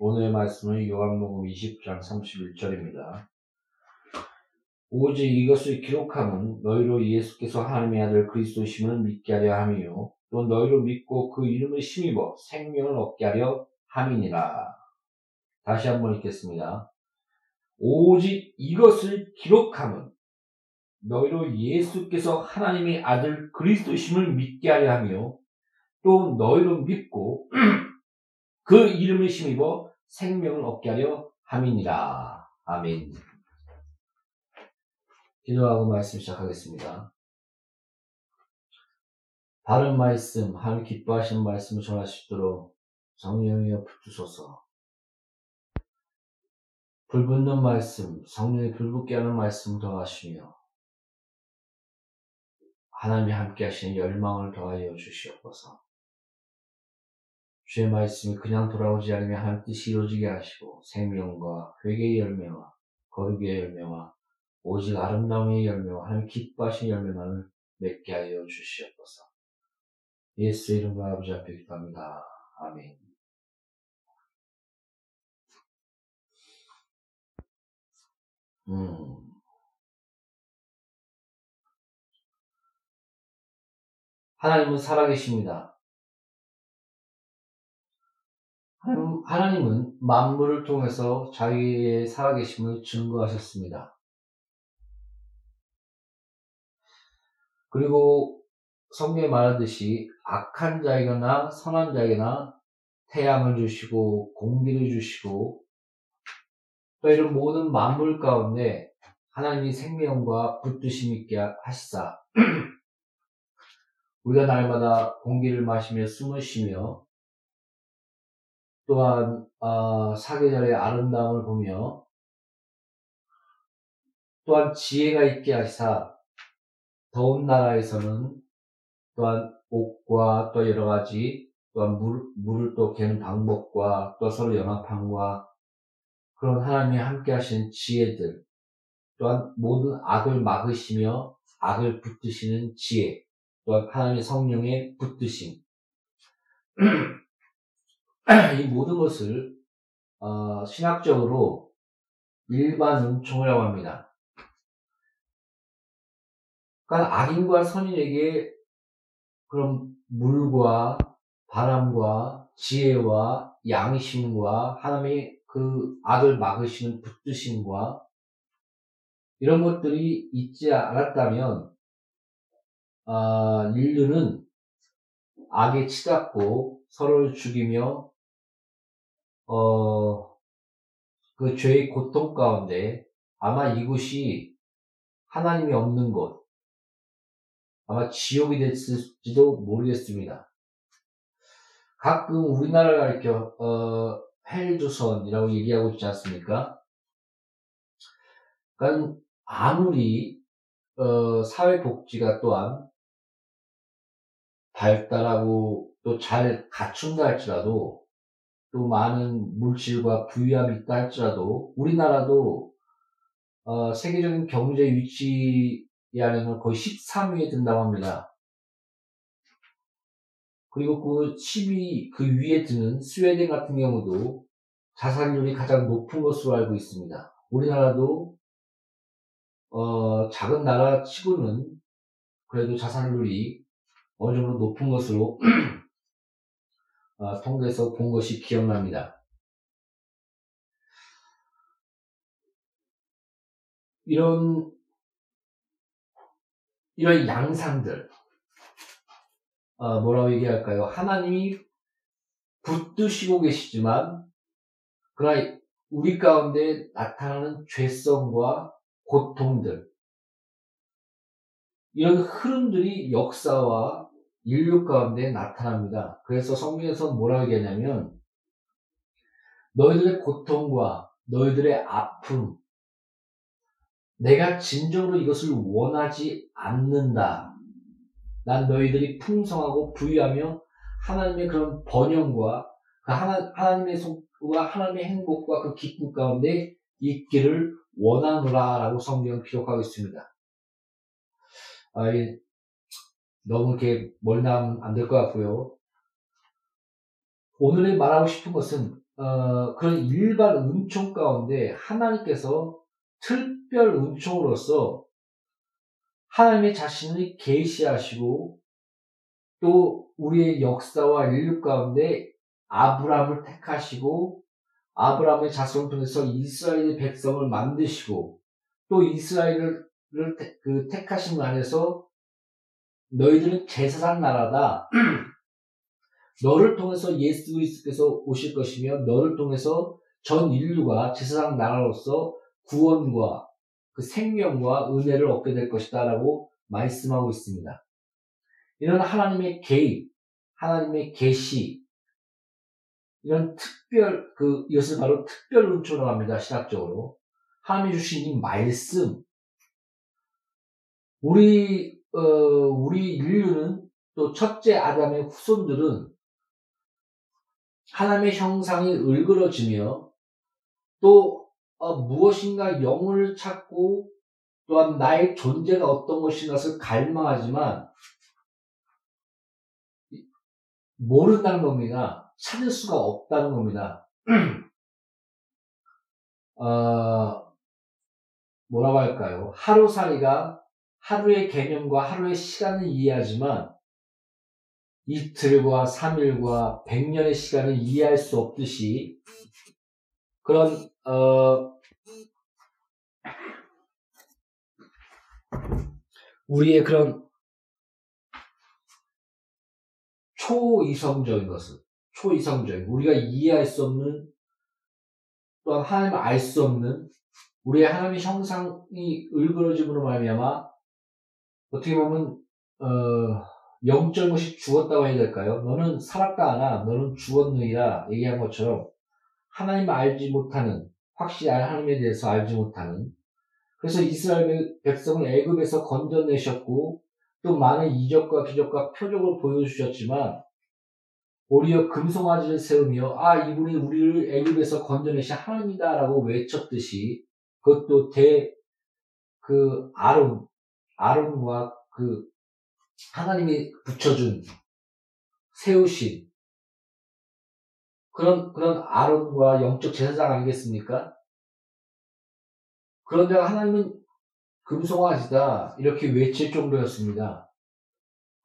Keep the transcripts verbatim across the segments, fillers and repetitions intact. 오늘의 말씀은 요한복음 이십 장 삼십일 절입니다. 오직 이것을 기록함은 너희로 예수께서 하나님의 아들 그리스도심을 믿게 하려 함이요 또 너희로 믿고 그 이름을 힘입어 생명을 얻게 하려 함이니라. 다시 한번 읽겠습니다. 오직 이것을 기록함은 너희로 예수께서 하나님의 아들 그리스도심을 믿게 하려 하며 또 너희로 믿고 그 이름을 힘입어 생명을 얻게 하려 함이니라. 아멘. 기도하고 말씀 시작하겠습니다. 바른 말씀, 하나님 기뻐하시는 말씀을 전할 수 있도록 성령이여 붙드소서. 불붙는 말씀, 성령이 불붙게 하는 말씀 더하시며 하나님이 함께 하시는 열망을 더하여 주시옵소서. 주의 말씀이 그냥 돌아오지 않으며 하나님 뜻이 이루어지게 하시고 생명과 회개의 열매와 거룩의 열매와 오직 아름다움의 열매와 하나님 기뻐하시는 열매만을 맺게 하여 주시옵소서. 예수 이름으로 아버지 앞에 기도합니다. 아멘. 음. 하나님은 살아계십니다. 하나님은 만물을 통해서 자기의 살아계심을 증거하셨습니다. 그리고 성경에 말하듯이 악한 자에게나 선한 자에게나 태양을 주시고 공기를 주시고 또 이런 모든 만물 가운데 하나님이 생명과 붙드심 있게 하시사 우리가 날마다 공기를 마시며 숨을 쉬며 또한 어, 사계절의 아름다움을 보며 또한 지혜가 있게 하시사 더운 나라에서는 또한 옷과 또 여러 가지 또한 물, 물을 또 개는 방법과 또 서로 연합함과 그런 하나님이 함께 하시는 지혜들 또한 모든 악을 막으시며 악을 붙드시는 지혜 또한 하나님의 성령의 붙드심 이 모든 것을 어, 신학적으로 일반 은총이라고 합니다. 그러니까 악인과 선인에게 그런 물과 바람과 지혜와 양심과 하나님의 그 악을 막으시는 붙드심과 이런 것들이 있지 않았다면 어, 인류는 악에 치닫고 서로를 죽이며 어, 그 죄의 고통 가운데 아마 이곳이 하나님이 없는 곳, 아마 지옥이 됐을지도 모르겠습니다. 가끔 우리나라를 가리켜, 어, 헬조선이라고 얘기하고 있지 않습니까? 그러니까 아무리, 어, 사회복지가 또한 발달하고 또 잘 갖춘다 할지라도 또 많은 물질과 부유함이 있다 할지라도 우리나라도 어, 세계적인 경제 위치 안에는 거의 십삼 위에 든다고 합니다. 그리고 그 십 위 그 위에 드는 스웨덴 같은 경우도 자살률이 가장 높은 것으로 알고 있습니다. 우리나라도 어, 작은 나라 치고는 그래도 자살률이 어느 정도 높은 것으로 어, 통계에서 본 것이 기억납니다. 이런 이런 양상들 어, 뭐라고 얘기할까요? 하나님이 붙드시고 계시지만 그러나 우리 가운데 나타나는 죄성과 고통들 이런 흐름들이 역사와 인류 가운데 나타납니다. 그래서 성경에서 뭐라고 얘기하냐면 너희들의 고통과 너희들의 아픔 내가 진정으로 이것을 원하지 않는다. 난 너희들이 풍성하고 부유하며 하나님의 그런 번영과 그 하나, 하나님의 속과 하나님의 행복과 그 기쁨 가운데 있기를 원하노라 라고 성경은 기록하고 있습니다. 아, 예. 너무 이렇게 멀나면 안 될 것 같고요. 오늘에 말하고 싶은 것은 어, 그런 일반 은총 가운데 하나님께서 특별 은총으로서 하나님의 자신을 계시하시고 또 우리의 역사와 인류 가운데 아브라함을 택하시고 아브라함의 자손을 통해서 이스라엘 백성을 만드시고 또 이스라엘을 그 택하신 안에서 너희들은 제사장 나라다. 너를 통해서 예수 그리스도께서 오실 것이며 너를 통해서 전 인류가 제사장 나라로서 구원과 그 생명과 은혜를 얻게 될 것이다 라고 말씀하고 있습니다. 이런 하나님의 개입, 하나님의 계시, 이런 특별, 그, 이것을 바로 특별 은총이라고 합니다, 신학적으로. 하나님이 주신 이 말씀. 우리, 어, 우리 인류는 또 첫째 아담의 후손들은 하나님의 형상이 을그러지며 또 어, 무엇인가 영혼을 찾고 또한 나의 존재가 어떤 것인가를 갈망하지만 모른다는 겁니다. 찾을 수가 없다는 겁니다. 어, 뭐라고 할까요? 하루살이가 하루의 개념과 하루의 시간을 이해하지만 이틀과 삼 일과 백 년의 시간을 이해할 수 없듯이 그런 어, 우리의 그런 초이성적인 것은 초이성적인 우리가 이해할 수 없는 또한 하나님을 알 수 없는 우리의 하나님의 형상이 을그러짐으로 말미암아 어떻게 보면 어, 영적인 것이 죽었다고 해야 될까요? 너는 살았다 하나 너는 죽었느니라 얘기한 것처럼 하나님을 알지 못하는 확실히 하나님에 대해서 알지 못하는 그래서 이스라엘 백성을 애굽에서 건져내셨고 또 많은 이적과 기적과 표적을 보여주셨지만 오히려 금송아지를 세우며 아 이분이 우리를 애굽에서 건져내신 하나님이다 라고 외쳤듯이 그것도 대 그 아론 아론과 그 하나님이 붙여준 세우신 그런 그런 아론과 영적 제사장 아니겠습니까? 그런데 하나님은 금송아지다 이렇게 외칠 정도였습니다.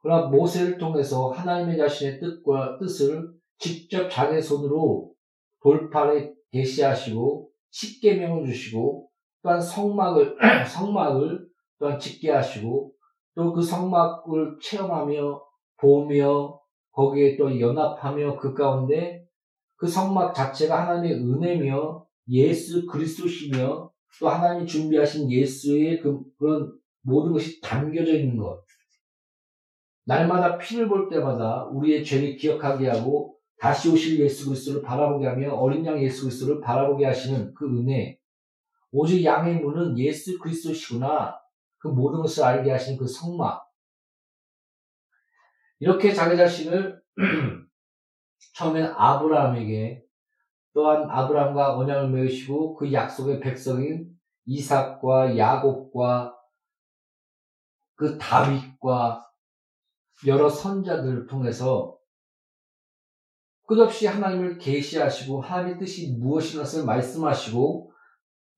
그러나 모세를 통해서 하나님의 자신의 뜻과 뜻을 직접 자기 손으로 돌판에 계시하시고 십계명을 주시고 또한 성막을 성막을 또한 짓게 하시고 또 그 성막을 체험하며 보며 거기에 또 연합하며 그 가운데 그 성막 자체가 하나님의 은혜며 예수 그리스도시며 또 하나님이 준비하신 예수의 그, 그런 모든 것이 담겨져 있는 것. 날마다 피를 볼 때마다 우리의 죄를 기억하게 하고 다시 오실 예수 그리스도를 바라보게 하며 어린 양 예수 그리스도를 바라보게 하시는 그 은혜. 오직 양의 문은 예수 그리스도시구나. 그 모든 것을 알게 하신 그 성막. 이렇게 자기 자신을 처음엔 아브라함에게 또한 아브라함과 언약을 맺으시고 그 약속의 백성인 이삭과 야곱과 그 다윗과 여러 선자들을 통해서 끝없이 하나님을 계시하시고 하나님의 뜻이 무엇인가를 말씀하시고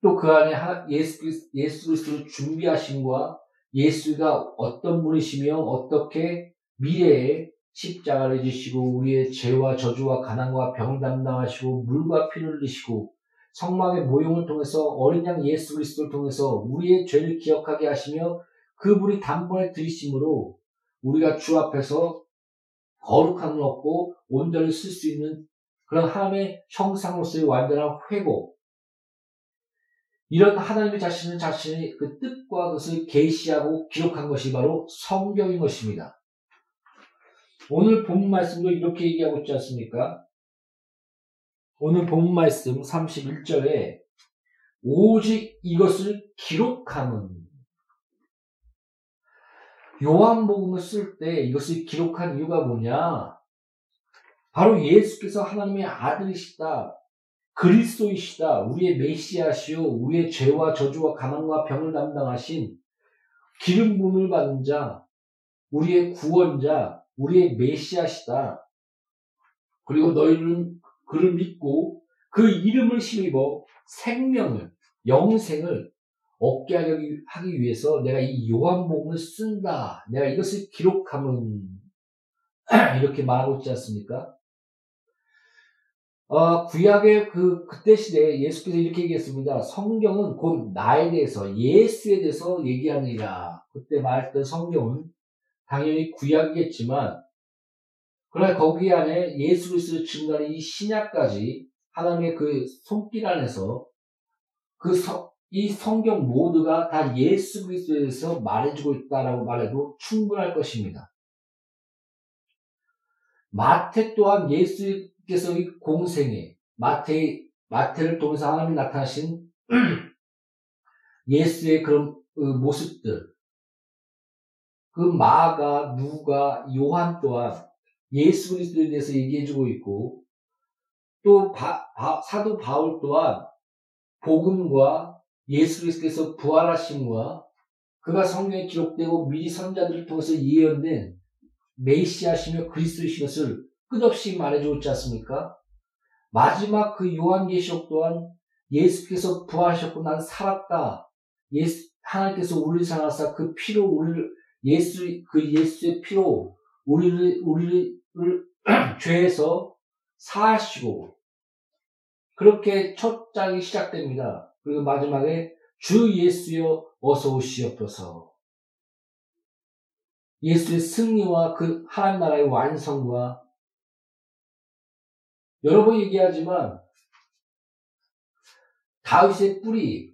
또 그 안에 예수, 예수 그리스도를 준비하심과 예수가 어떤 분이시며 어떻게 미래에 십자가를 지시고 우리의 죄와 저주와 가난과 병 담당하시고 물과 피를 흘리시고 성막의 모형을 통해서 어린 양 예수 그리스도를 통해서 우리의 죄를 기억하게 하시며 그분이 단번에 들이심으로 우리가 주 앞에서 거룩함을 얻고 온전히 쓸 수 있는 그런 하나님의 형상으로서의 완전한 회복 이런 하나님의 자신은 자신의 그 뜻과 그것을 계시하고 기록한 것이 바로 성경인 것입니다. 오늘 본문 말씀도 이렇게 얘기하고 있지 않습니까? 오늘 본문 말씀 삼십일 절에 오직 이것을 기록함은 요한복음을 쓸 때 이것을 기록한 이유가 뭐냐? 바로 예수께서 하나님의 아들이시다. 그리스도이시다. 우리의 메시아시오. 우리의 죄와 저주와 가난과 병을 담당하신 기름 부음을 받은 자. 우리의 구원자. 우리의 메시아시다. 그리고 너희는 그를 믿고 그 이름을 힘입어 생명을, 영생을 얻게 하기 위해서 내가 이 요한복음을 쓴다. 내가 이것을 기록함은 이렇게 말하고 있지 않습니까? 어, 구약의 그, 그때 시대에 예수께서 이렇게 얘기했습니다. 성경은 곧 나에 대해서, 예수에 대해서 얘기하느니라. 그때 말했던 성경은 당연히 구약이겠지만, 그러나 거기 안에 예수 그리스도를 증거하는 이 신약까지 하나님의 그 손길 안에서 그 성, 이 성경 모두가 다 예수 그리스도에 대해서 말해주고 있다라고 말해도 충분할 것입니다. 마태 또한 예수 께서 이 공생에 마태 마태를 통해서 하나님 나타나신 예수의 그런 그 모습들, 그 마가, 누가, 요한 또한 예수 그리스도에 대해서 얘기해주고 있고, 또 바, 바, 사도 바울 또한 복음과 예수 그리스도께서 부활하심과 그가 성경에 기록되고 미리 선자들을 통해서 예언된 메시아시며 그리스도이신 것을 끝없이 말해주고 있지 않습니까? 마지막 그 요한계시록 또한 예수께서 부활하셨고 난 살았다. 예수, 하나님께서 우리를 사랑하사 그 피로 우리를, 예수, 그 예수의 피로 우리를, 우리를, 죄에서 사하시고. 그렇게 첫 장이 시작됩니다. 그리고 마지막에 주 예수여 어서 오시옵소서. 예수의 승리와 그 하나님 나라의 완성과, 여러 번 얘기하지만 다윗의 뿌리,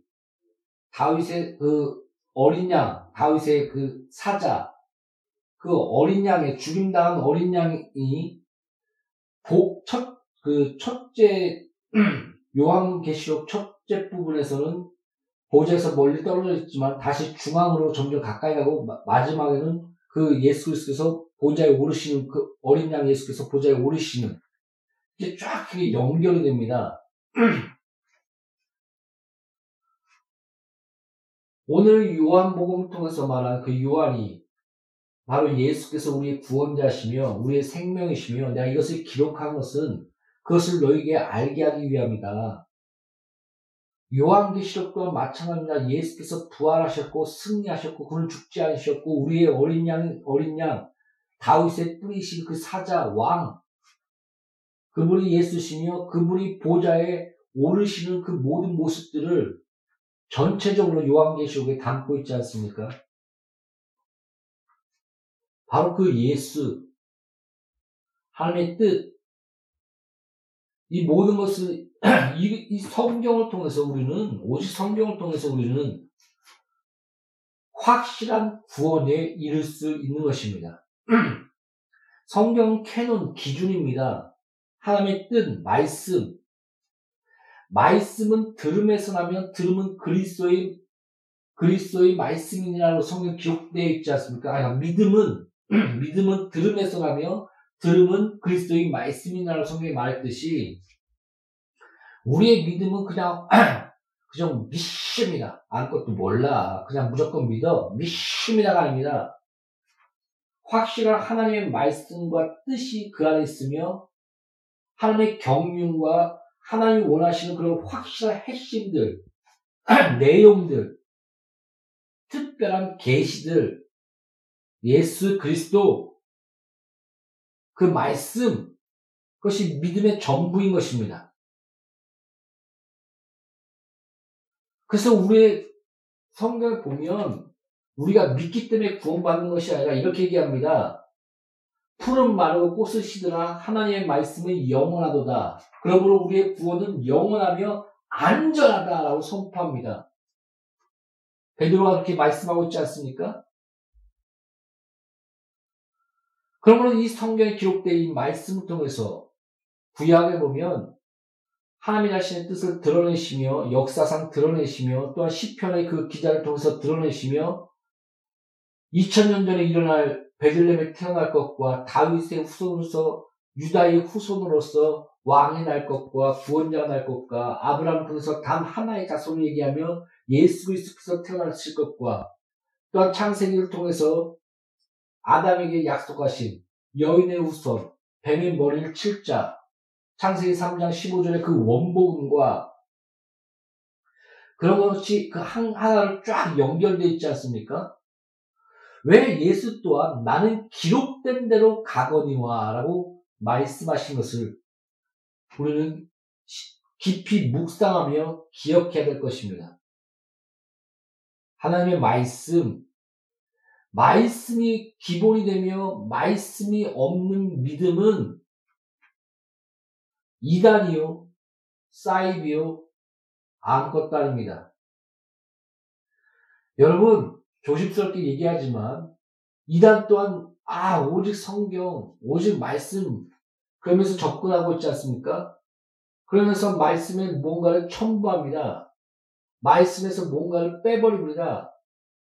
다윗의 그 어린 양, 다윗의 그 사자, 그 어린 양의 죽임당한 어린 양이 복 첫 그 첫째 요한계시록 첫째 부분에서는 보좌에서 멀리 떨어졌지만 다시 중앙으로 점점 가까이 가고, 마지막에는 그 예수 그리스도께서 보좌에 오르시는, 그 어린 양 예수께서 보좌에 오르시는, 이게 쫙 이게 연결이 됩니다. 오늘 요한복음을 통해서 말한 그 요한이 바로 예수께서 우리의 구원자시며 우리의 생명이시며 내가 이것을 기록한 것은 그것을 너희에게 알게 하기 위함이다. 요한계시록 또한 마찬가지입니다. 예수께서 부활하셨고 승리하셨고 그는 죽지 않으셨고 우리의 어린 양, 어린 양 다윗의 뿌리신 그 사자 왕, 그분이 예수시며 그분이 보좌에 오르시는 그 모든 모습들을 전체적으로 요한계시록에 담고 있지 않습니까? 바로 그 예수, 하나님의 뜻, 이 모든 것을 이, 이 성경을 통해서 우리는, 오직 성경을 통해서 우리는 확실한 구원에 이를 수 있는 것입니다. 성경은 캐논, 기준입니다. 하나님의 뜻, 말씀. 말씀은 들음에서 나면 들음은 그리스도의, 그리스도의 말씀이라고 성경 기록되어 있지 않습니까? 아니, 믿음은, 믿음은 들음에서 나며 들음은 그리스도의 말씀이라고 성경이 말했듯이, 우리의 믿음은 그냥, 그냥 믿습니다. 아무것도 몰라. 그냥 무조건 믿어. 믿습니다가 아닙니다. 확실한 하나님의 말씀과 뜻이 그 안에 있으며, 하나님의 경륜과 하나님이 원하시는 그런 확실한 핵심들, 내용들, 특별한 계시들, 예수 그리스도, 그 말씀, 그것이 믿음의 전부인 것입니다. 그래서 우리의 성경을 보면 우리가 믿기 때문에 구원받는 것이 아니라 이렇게 얘기합니다. 풀은 마르고 꽃을 시드나 하나님의 말씀은 영원하도다. 그러므로 우리의 구원은 영원하며 안전하다라고 선포합니다. 베드로가 그렇게 말씀하고 있지 않습니까? 그러므로 이 성경에 기록된 이 말씀을 통해서 구약에 보면 하나님 자신의 뜻을 드러내시며 역사상 드러내시며 또한 시편의 그 기자를 통해서 드러내시며 이천 년 전에 일어날 베들레헴에 태어날 것과 다윗의 후손으로서 유다의 후손으로서 왕이 날 것과 구원자가 날 것과 아브라함을 통해서 단 하나의 자손을 얘기하며 예수 그리스도께서 태어나실 것과 또한 창세기를 통해서 아담에게 약속하신 여인의 후손, 뱀의 머리를 칠 자, 창세기 삼 장 십오 절의 그 원복음과 그런 것이 그 한, 하나로 쫙 연결되어 있지 않습니까? 왜 예수 또한 나는 기록된 대로 가거니와 라고 말씀하신 것을 우리는 깊이 묵상하며 기억해야 될 것입니다. 하나님의 말씀, 말씀이 기본이 되며 말씀이 없는 믿음은 이단이요, 사이비요, 아무것도 아닙니다. 여러분, 조심스럽게 얘기하지만 이단 또한 아 오직 성경, 오직 말씀 그러면서 접근하고 있지 않습니까? 그러면서 말씀에 뭔가를 첨부합니다. 말씀에서 뭔가를 빼버립니다.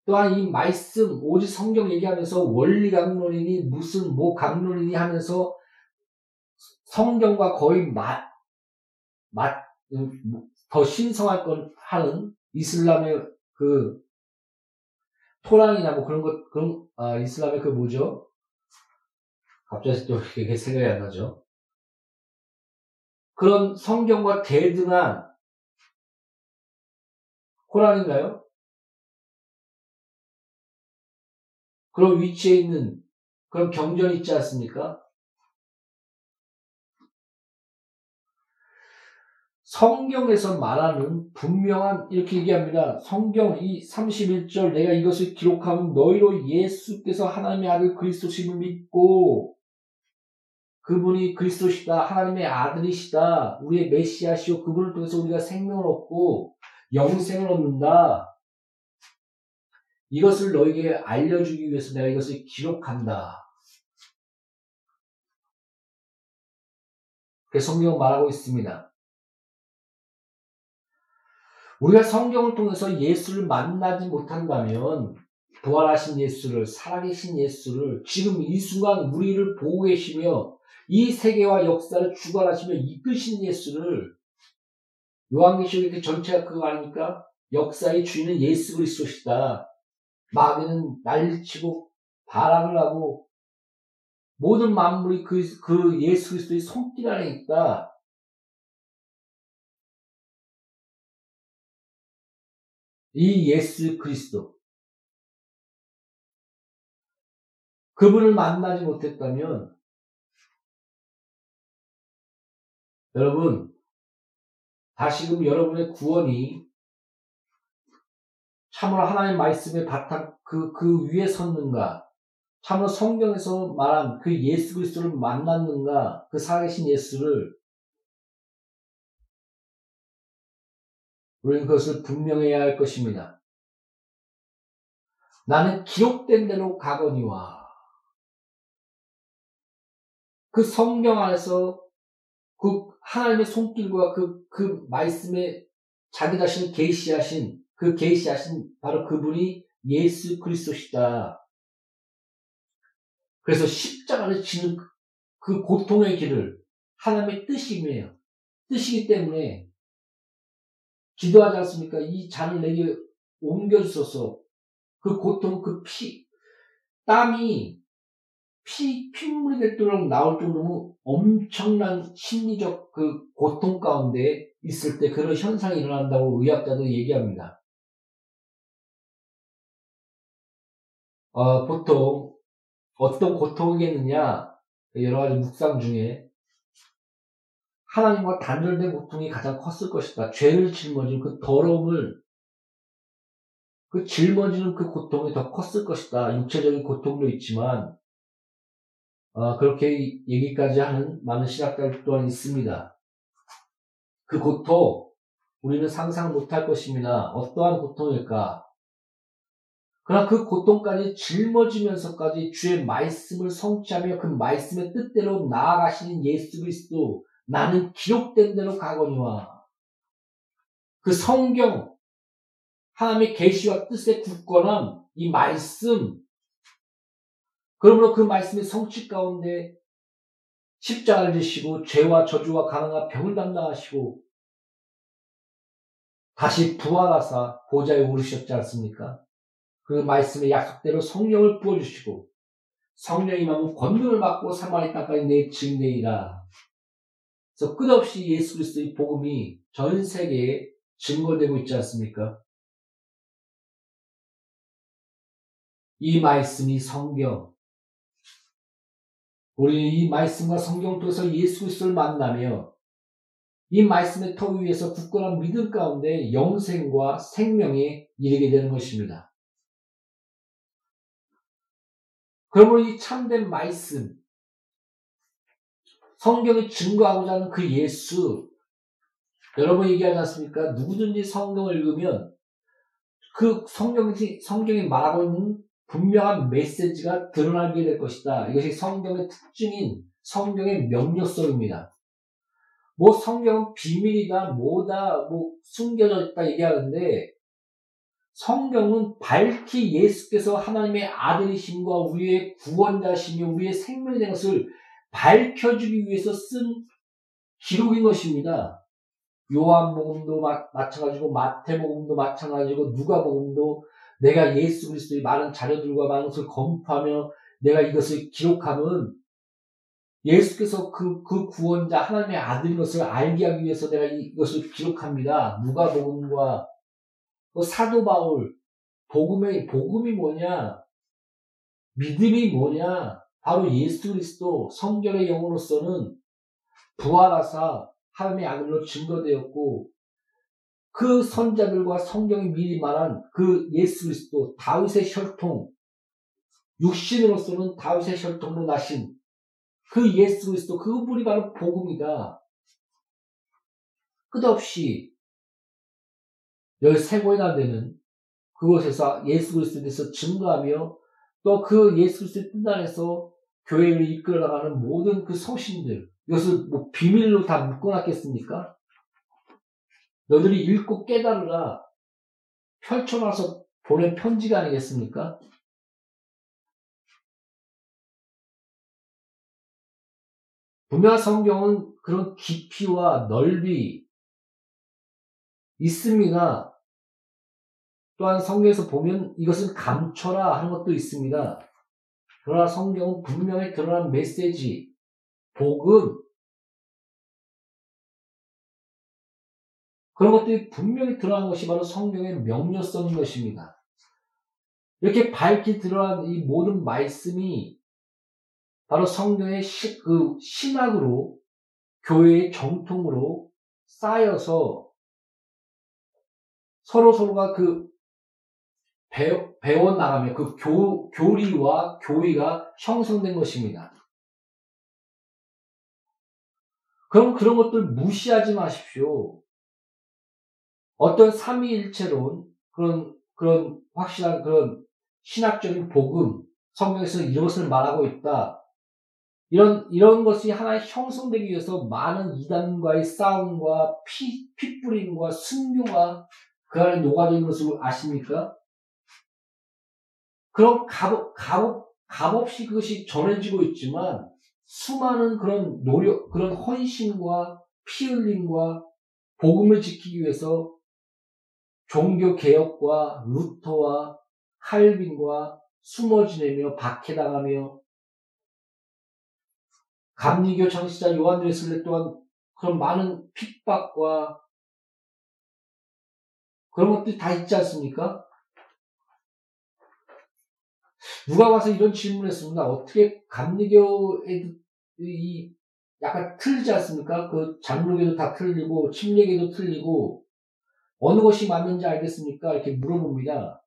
또한 이 말씀, 오직 성경 얘기하면서 원리강론이니 무슨 뭐 강론이니 하면서 성경과 거의 맛, 맛, 더 신성할 걸 하는 이슬람의 그 토란이나 뭐 그런 것, 그런, 아, 이슬람의 그 뭐죠? 갑자기 또 이게 생각이 안 나죠? 그런 성경과 대등한 코란인가요? 그런 위치에 있는 그런 경전이 있지 않습니까? 성경에서 말하는 분명한 이렇게 얘기합니다. 성경 이 삼십일 절 내가 이것을 기록하면 너희로 예수께서 하나님의 아들 그리스도심을 믿고 그분이 그리스도시다 하나님의 아들이시다 우리의 메시아시오 그분을 통해서 우리가 생명을 얻고 영생을 얻는다. 이것을 너에게 알려주기 위해서 내가 이것을 기록한다. 그래서 성경은 말하고 있습니다. 우리가 성경을 통해서 예수를 만나지 못한다면 부활하신 예수를, 살아계신 예수를 지금 이 순간 우리를 보고 계시며 이 세계와 역사를 주관하시며 이끄신 예수를 요한계시록 이렇게 전체가 그거 아닙니까? 역사의 주인은 예수 그리스도시다. 마귀는 난리를 치고 발악을 하고 모든 만물이 그, 그 예수 그리스도의 손길 안에 있다. 이 예수 그리스도 그분을 만나지 못했다면 여러분 다시금 여러분의 구원이 참으로 하나님의 말씀에 바탕 그, 그 위에 섰는가 참으로 성경에서 말한 그 예수 그리스도를 만났는가 그 살아계신 예수를 우리는 그것을 분명해야 할 것입니다. 나는 기록된 대로 가거니와 그 성경 안에서 그 하나님의 손길과 그, 그 말씀에 자기 자신을 계시하신 그 계시하신 바로 그분이 예수 그리스도시다. 그래서 십자가를 지는 그 고통의 길을 하나님의 뜻이며 뜻이기 때문에 기도하지 않습니까? 이 잔을 내게 옮겨주소서. 그 고통, 그 피, 땀이 피, 핏물이 되도록 나올 정도로 엄청난 심리적 그 고통 가운데 있을 때 그런 현상이 일어난다고 의학자도 얘기합니다. 어, 보통 어떤 고통이겠느냐? 여러 가지 묵상 중에 하나님과 단절된 고통이 가장 컸을 것이다. 죄를 짊어지는 그 더러움을 그 짊어지는 그 고통이 더 컸을 것이다. 육체적인 고통도 있지만 어, 그렇게 얘기까지 하는 많은 신학자들 또한 있습니다. 그 고통 우리는 상상 못할 것입니다. 어떠한 고통일까? 그러나 그 고통까지 짊어지면서까지 주의 말씀을 성취하며 그 말씀의 뜻대로 나아가시는 예수 그리스도 나는 기록된 대로 가거니와 그 성경 하나님의 계시와 뜻에 굳건한 이 말씀 그러므로 그 말씀의 성취 가운데 십자가를 지시고 죄와 저주와 가난과 병을 담당하시고 다시 부활하사 보좌에 오르셨지 않습니까? 그 말씀의 약속대로 성령을 부어주시고 성령이 임하면 권능을 받고 사마리 땅까지 내 증인이라 그래서 끝없이 예수 그리스도의 복음이 전 세계에 증거되고 있지 않습니까? 이 말씀이 성경. 우리는 이 말씀과 성경 통해서 예수 그리스도를 만나며 이 말씀의 터 위에서 굳건한 믿음 가운데 영생과 생명에 이르게 되는 것입니다. 그러므로 이 참된 말씀, 성경이 증거하고자 하는 그 예수, 여러분 얘기하지 않습니까? 누구든지 성경을 읽으면 그 성경이, 성경이 말하고 있는 분명한 메시지가 드러나게 될 것이다. 이것이 성경의 특징인 성경의 명료성입니다. 뭐 성경은 비밀이다, 뭐다, 뭐 숨겨져 있다 얘기하는데 성경은 밝히 예수께서 하나님의 아들이심과 우리의 구원자심이 우리의 생명이 된 것을 밝혀주기 위해서 쓴 기록인 것입니다. 요한복음도 마찬가지고 마태복음도 마찬가지고 누가복음도 내가 예수 그리스도의 많은 자료들과 많은 것을 검토하며 내가 이것을 기록함은 예수께서 그, 그 구원자 하나님의 아들인 것을 알게 하기 위해서 내가 이것을 기록합니다. 누가복음과 사도 바울, 복음의, 복음이 뭐냐? 믿음이 뭐냐? 바로 예수 그리스도 성결의 영으로서는 부활하사 하나님의 아들로 증거되었고 그 선자들과 성경이 미리 말한 그 예수 그리스도 다윗의 혈통, 육신으로서는 다윗의 혈통으로 나신 그 예수 그리스도 그분이 바로 복음이다. 끝없이 열세 권이나 되는 그곳에서 예수 그리스도에 대해서 증거하며 또 그 예수 그리스도의 뜻 안에서 교회를 이끌어나가는 모든 그 소신들, 이것을 뭐 비밀로 다 묶어놨겠습니까? 너희들이 읽고 깨달으라 펼쳐놔서 보낸 편지가 아니겠습니까? 분명 성경은 그런 깊이와 넓이 있습니다. 또한 성경에서 보면 이것은 감춰라 하는 것도 있습니다. 그러나 성경은 분명히 드러난 메시지, 복음, 그런 것들이 분명히 드러난 것이 바로 성경의 명료성인 것입니다. 이렇게 밝히 드러난 이 모든 말씀이 바로 성경의 시, 그 신학으로, 교회의 정통으로 쌓여서 서로서로가 그 배워, 배워나가며 그 교, 교리와 교의가 형성된 것입니다. 그럼 그런 것들 무시하지 마십시오. 어떤 삼위일체론, 그런, 그런 확실한 그런 신학적인 복음, 성경에서 이것을 말하고 있다. 이런, 이런 것이 하나의 형성되기 위해서 많은 이단과의 싸움과 피, 핏부림과 순교가 그 안에 녹아져 있는 것을 아십니까? 그럼 값, 값, 값없이 그것이 전해지고 있지만 수많은 그런 노력, 그런 헌신과 피 흘림과 복음을 지키기 위해서 종교개혁과 루터와 칼빈과 숨어 지내며 박해당하며 감리교 창시자 요한 웨슬리 또한 그런 많은 핍박과 그런 것들이 다 있지 않습니까? 누가 와서 이런 질문을 했습니다. 어떻게 감리교에 이 약간 틀리지 않습니까? 그 장로교도 다 틀리고 침례교도 틀리고 어느 것이 맞는지 알겠습니까? 이렇게 물어봅니다.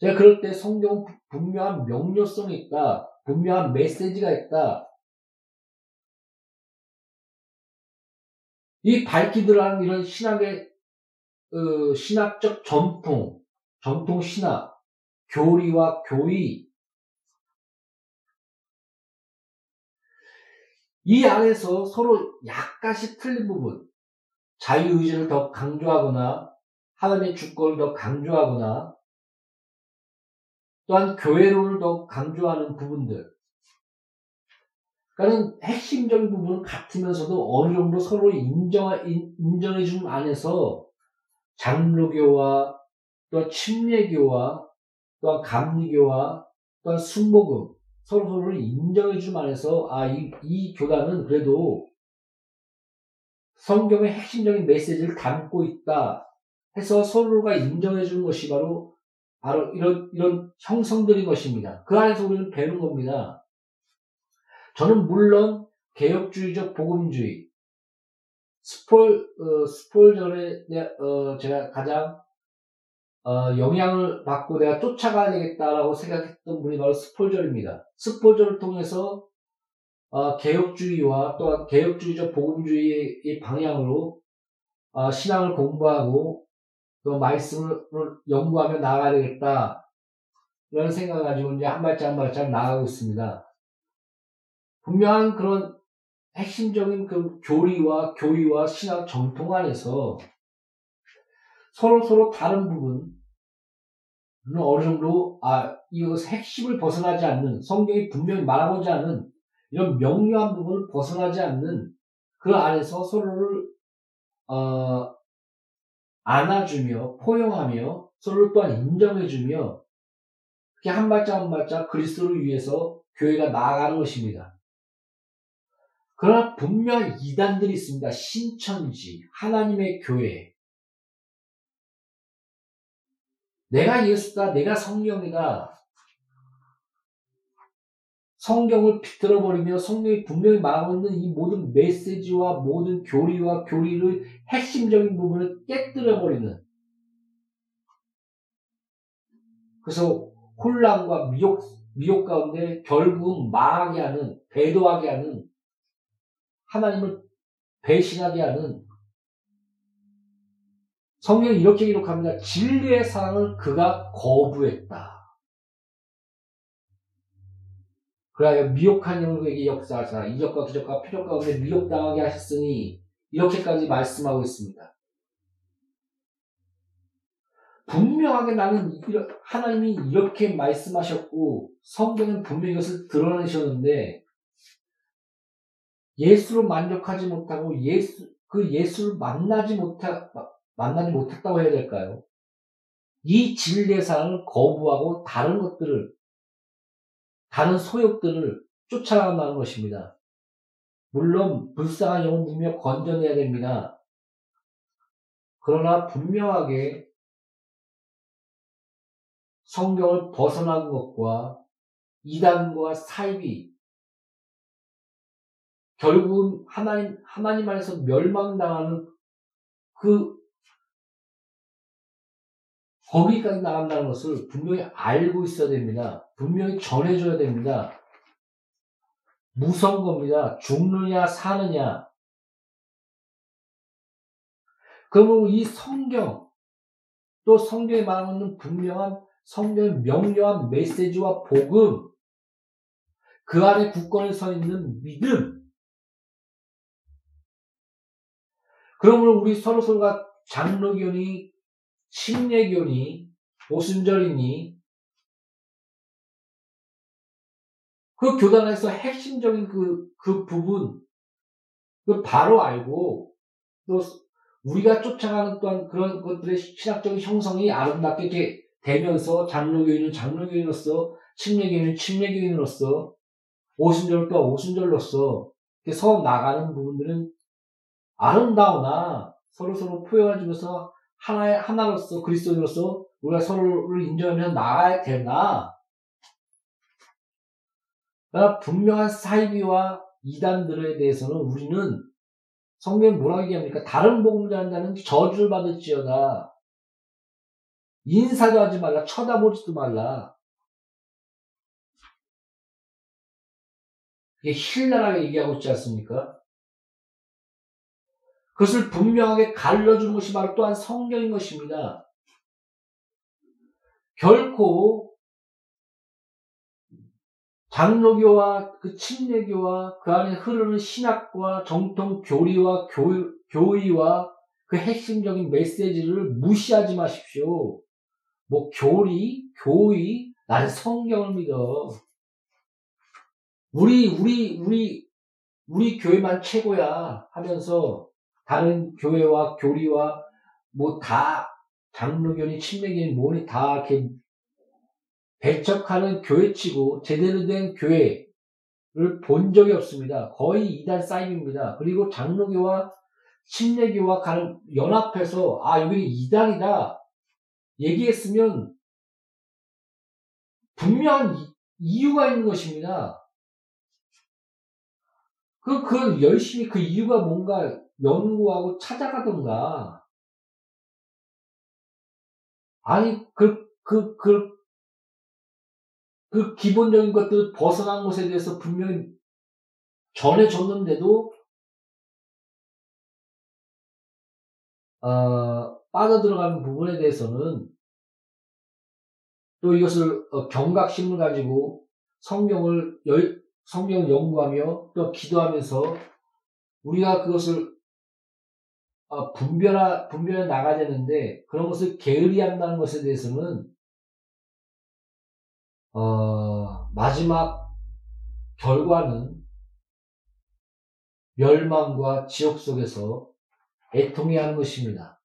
제가 그럴 때 성경은 분명한 명료성이 있다. 분명한 메시지가 있다. 이 밝히 드러나는 이런 신학의 어, 신학적 전통, 전통 신학 교리와 교의 이 안에서 서로 약간씩 틀린 부분 자유의지를 더 강조하거나 하나님의 주권을 더 강조하거나 또한 교회론을 더 강조하는 부분들 그러니까 핵심적인 부분은 같으면서도 어느 정도 서로 인정, 인정해준 안에서 장로교와 또 침례교와 또한 감리교와 또한 순복음 서로 서로를 인정해 주기만 해서 아, 이, 이 교단은 그래도 성경의 핵심적인 메시지를 담고 있다 해서 서로가 인정해 주는 것이 바로 바로 이런 이런 형성들인 것입니다. 그 안에서 우리는 배우는 겁니다. 저는 물론 개혁주의적 복음주의 스폴 어, 스폴전에 어, 제가 가장 어, 영향을 받고 내가 쫓아가야 되겠다라고 생각했던 분이 바로 스폴절입니다. 스폴절을 통해서 어, 개혁주의와 또한 개혁주의적 복음주의의 방향으로 어, 신앙을 공부하고 또 말씀을 연구하며 나아가야 되겠다 이런 생각을 가지고 이제 한 발짝 한 발짝 나아가고 있습니다. 분명한 그런 핵심적인 그 교리와 교의와 신학 정통 안에서 서로 서로 다른 부분 어느 정도, 아, 이것 핵심을 벗어나지 않는, 성경이 분명히 말하고자 하는, 이런 명료한 부분을 벗어나지 않는, 그 안에서 서로를, 어, 안아주며, 포용하며, 서로를 또한 인정해주며, 그렇게 한 발짝 한 발짝 그리스도를 위해서 교회가 나아가는 것입니다. 그러나 분명히 이단들이 있습니다. 신천지, 하나님의 교회. 내가 예수다, 내가 성령이다. 성경을 비틀어버리며 성경이 분명히 말하고 있는 이 모든 메시지와 모든 교리와 교리를 핵심적인 부분을 깨뜨려버리는, 그래서 혼란과 미혹, 미혹 가운데 결국 망하게 하는, 배도하게 하는, 하나님을 배신하게 하는, 성경이 이렇게 기록합니다. 진리의 사랑을 그가 거부했다. 그러하여 미혹한 영을 그에게 역사하사 이적과 기적과 표적 가운데 미혹당하게 하셨으니, 이렇게까지 말씀하고 있습니다. 분명하게 나는 하나님이 이렇게 말씀하셨고 성경은 분명히 이것을 드러내셨는데 예수로 만족하지 못하고 예수, 그 예수를 만나지 못하 만나지 못했다고 해야 될까요? 이 진리의 사랑을 거부하고 다른 것들을, 다른 소욕들을 쫓아간다는 것입니다. 물론 불쌍한 영혼 분명 건져내야 됩니다. 그러나 분명하게 성경을 벗어난 것과 이단과 사이비, 결국은 하나님, 하나님 안에서 멸망당하는 그 거기까지 나간다는 것을 분명히 알고 있어야 됩니다. 분명히 전해줘야 됩니다. 무서운 겁니다. 죽느냐 사느냐. 그러면 이 성경, 또 성경에 말하는 분명한 성경의 명료한 메시지와 복음, 그 안에 굳건히 서 있는 믿음. 그러므로 우리 서로서로가 장로교니 침례교니 오순절이니 그 교단에서 핵심적인 그, 그 부분 그 바로 알고, 또 우리가 쫓아가는 또한 그런 것들의 신학적인 형성이 아름답게 되면서 장로교인은 장로교인으로서, 침례교인은 침례교인으로서, 오순절 또한 오순절로서 서 나가는 부분들은 아름다우나 서로서로 포용해주면서 하나의, 하나로서, 그리스도인으로서 우리가 서로를 인정하면서 나아야 되나? 그러나 분명한 사이비와 이단들에 대해서는 우리는 성경이 뭐라고 얘기합니까? 다른 복음자는 자는 저주를 받을지어다. 인사도 하지 말라. 쳐다보지도 말라. 이게 신랄하게 얘기하고 있지 않습니까? 그것을 분명하게 갈라준 것이 바로 또한 성경인 것입니다. 결코 장로교와 그 침례교와 그 안에 흐르는 신학과 정통 교리와 교, 교의와 그 핵심적인 메시지를 무시하지 마십시오. 뭐 교리, 교의, 난 성경을 믿어. 우리 우리 우리 우리 교회만 최고야 하면서 다른 교회와 교리와 뭐 다 장로교니 침례교니 뭐니 다 이렇게 배척하는 교회치고 제대로 된 교회를 본 적이 없습니다. 거의 이단 싸임입니다. 그리고 장로교와 침례교와 연합해서 아 여기는 이단이다 얘기했으면 분명한 이유가 있는 것입니다. 그, 그, 열심히 그 이유가 뭔가 연구하고 찾아가던가. 아니, 그, 그, 그, 그 기본적인 것들 벗어난 것에 대해서 분명히 전해줬는데도, 어, 빠져들어가는 부분에 대해서는 또 이것을 경각심을 가지고 성경을 열, 성경을 연구하며 또 기도하면서 우리가 그것을 분별하, 분별해 나가야 되는데 그런 것을 게으리한다는 것에 대해서는 어, 마지막 결과는 멸망과 지옥 속에서 애통해야 하는 것입니다.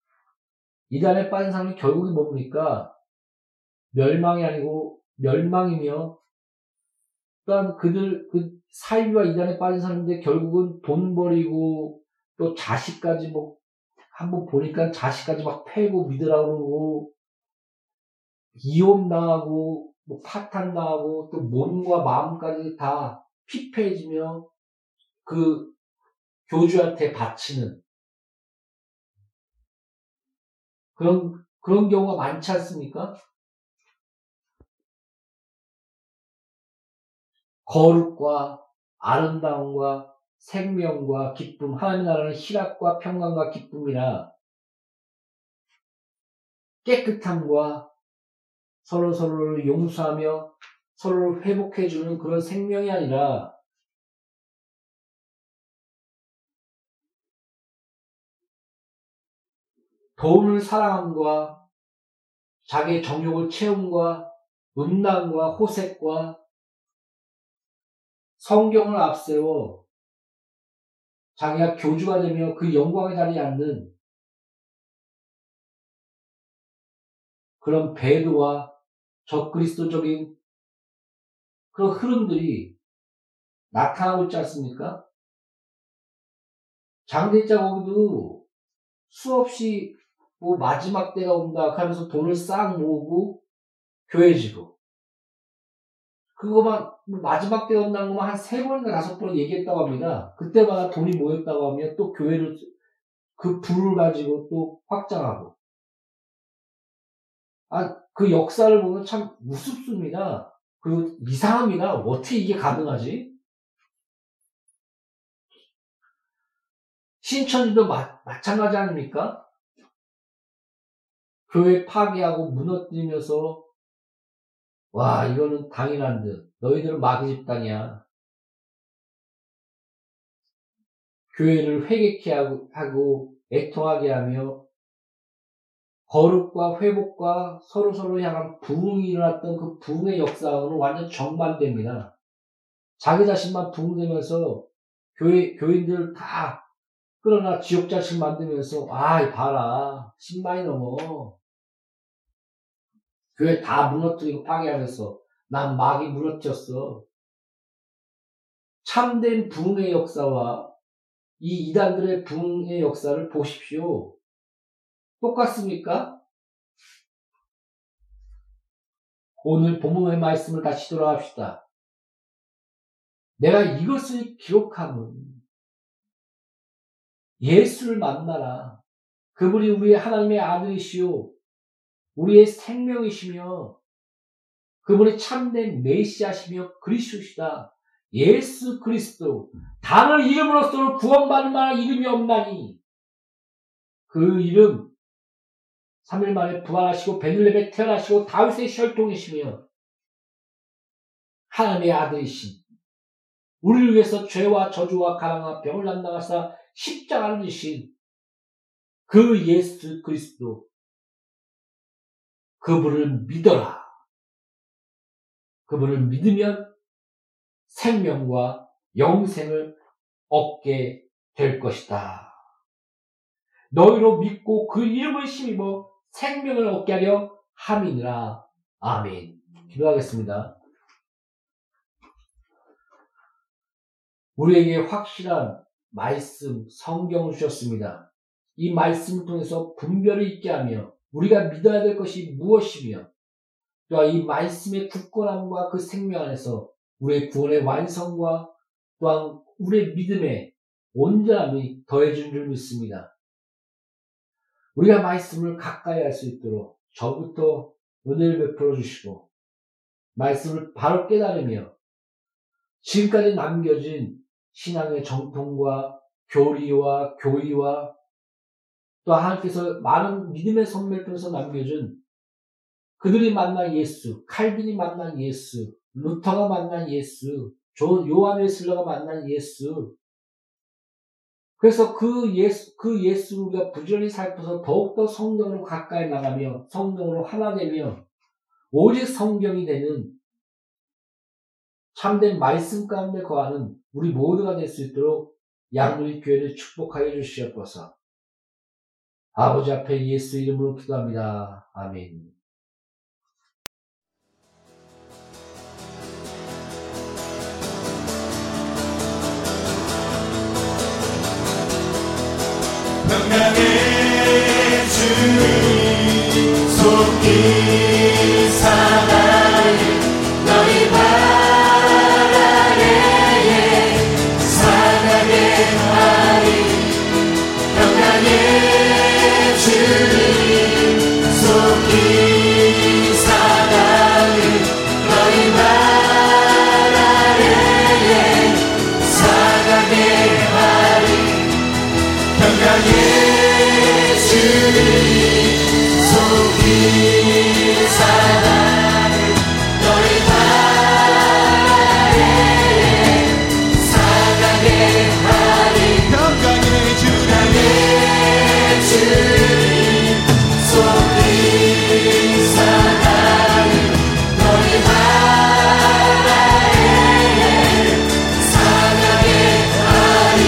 이단에 빠진 사람이 결국이 뭡니까? 멸망이 아니고 멸망이며 또한 그들 그 사이비와 이단에 빠진 사람인데 결국은 돈 버리고 또 자식까지 뭐 한번 보니까 자식까지 막 패고 믿으라고 그러고 이혼 당하고 뭐 파탄 당하고 또 몸과 마음까지 다 피폐해지며 그 교주한테 바치는 그런 그런 경우가 많지 않습니까? 거룩과 아름다움과 생명과 기쁨, 하나님 나라는 희락과 평강과 기쁨이라 깨끗함과 서로서로를 용서하며 서로를 회복해주는 그런 생명이 아니라 돈을 사랑함과 자기의 정욕을 채움과 음란과 호색과 성경을 앞세워 자기가 교주가 되며 그 영광의 자리에 앉는 그런 배도와 적그리스도적인 그런 흐름들이 나타나고 있지 않습니까? 장대자고도 수없이 뭐 마지막 때가 온다 하면서 돈을 싹 모으고 교회지고 그거만 마지막 때 온다는 것만 한 세 번인가 다섯 번 얘기했다고 합니다. 그때마다 돈이 모였다고 하면 또 교회를 그 불을 가지고 또 확장하고 아, 그 역사를 보면 참 우습습니다. 그리고 이상합니다. 어떻게 이게 가능하지? 신천지도 마, 마찬가지 아닙니까? 교회 파괴하고 무너뜨리면서 와 이거는 당연한 듯 너희들은 마귀 집단이야. 교회를 회개케 하고, 하고 애통하게 하며 거룩과 회복과 서로서로 향한 부흥이 일어났던 그 부흥의 역사하고는 완전 정반대입니다. 자기 자신만 부흥되면서 교회, 교인들 다 끌어나 지옥 자식 만들면서 아 봐라 십만이 넘어 교회 다 무너뜨리고 파괴하면서 난 막이 무너졌어. 참된 부흥의 역사와 이 이단들의 부흥의 역사를 보십시오. 똑같습니까? 오늘 본문의 말씀을 다시 돌아갑시다. 내가 이것을 기록함은 예수를 만나라. 그분이 우리의 하나님의 아들이시오. 우리의 생명이시며 그분이 참된 메시아시며 그리스도시다. 예수 그리스도 단을 이름으로서는 구원받을 만한 이름이 없나니 그 이름 삼 일 만에 부활하시고 베들레헴에 태어나시고 다윗의 혈통이시며 하나님의 아들이신 우리를 위해서 죄와 저주와 가랑과 병을 담당하사 십자가를 지신 그 예수 그리스도 그분을 믿어라. 그분을 믿으면 생명과 영생을 얻게 될 것이다. 너희로 믿고 그 이름을 힘입어 생명을 얻게 하려 함이니라. 아멘. 기도하겠습니다. 우리에게 확실한 말씀, 성경을 주셨습니다. 이 말씀을 통해서 분별을 있게 하며 우리가 믿어야 될 것이 무엇이며 또한 이 말씀의 굳건함과 그 생명 안에서 우리의 구원의 완성과 또한 우리의 믿음의 온전함이 더해진 줄 믿습니다. 우리가 말씀을 가까이 할 수 있도록 저부터 은혜를 베풀어 주시고 말씀을 바로 깨달으며 지금까지 남겨진 신앙의 정통과 교리와 교의와 또 하나님께서 많은 믿음의 선배를 통해서 남겨준 그들이 만난 예수, 칼빈이 만난 예수, 루터가 만난 예수, 존 요한 웨슬리가 만난 예수. 그래서 그 예수, 그 예수를 우리가 부지런히 살펴서 더욱더 성령으로 가까이 나가며 성령으로 하나 되며 오직 성경이 되는 참된 말씀 가운데 거하는 우리 모두가 될 수 있도록 양누리 교회를 축복하여 주시옵소서. 아버지 앞에 예수 이름으로 기도합니다. 아멘. 평강의 주님 속히 사나이 너희 바라에 사나게 하리 평강의 주님 속히 사나이 너희 바라에 사나게 하리 평강의 속히 사랑을 너희 바라에 사랑의 하리 평강의 주님 속히 사랑을 너희 바라에 사랑의 하리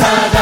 역사다.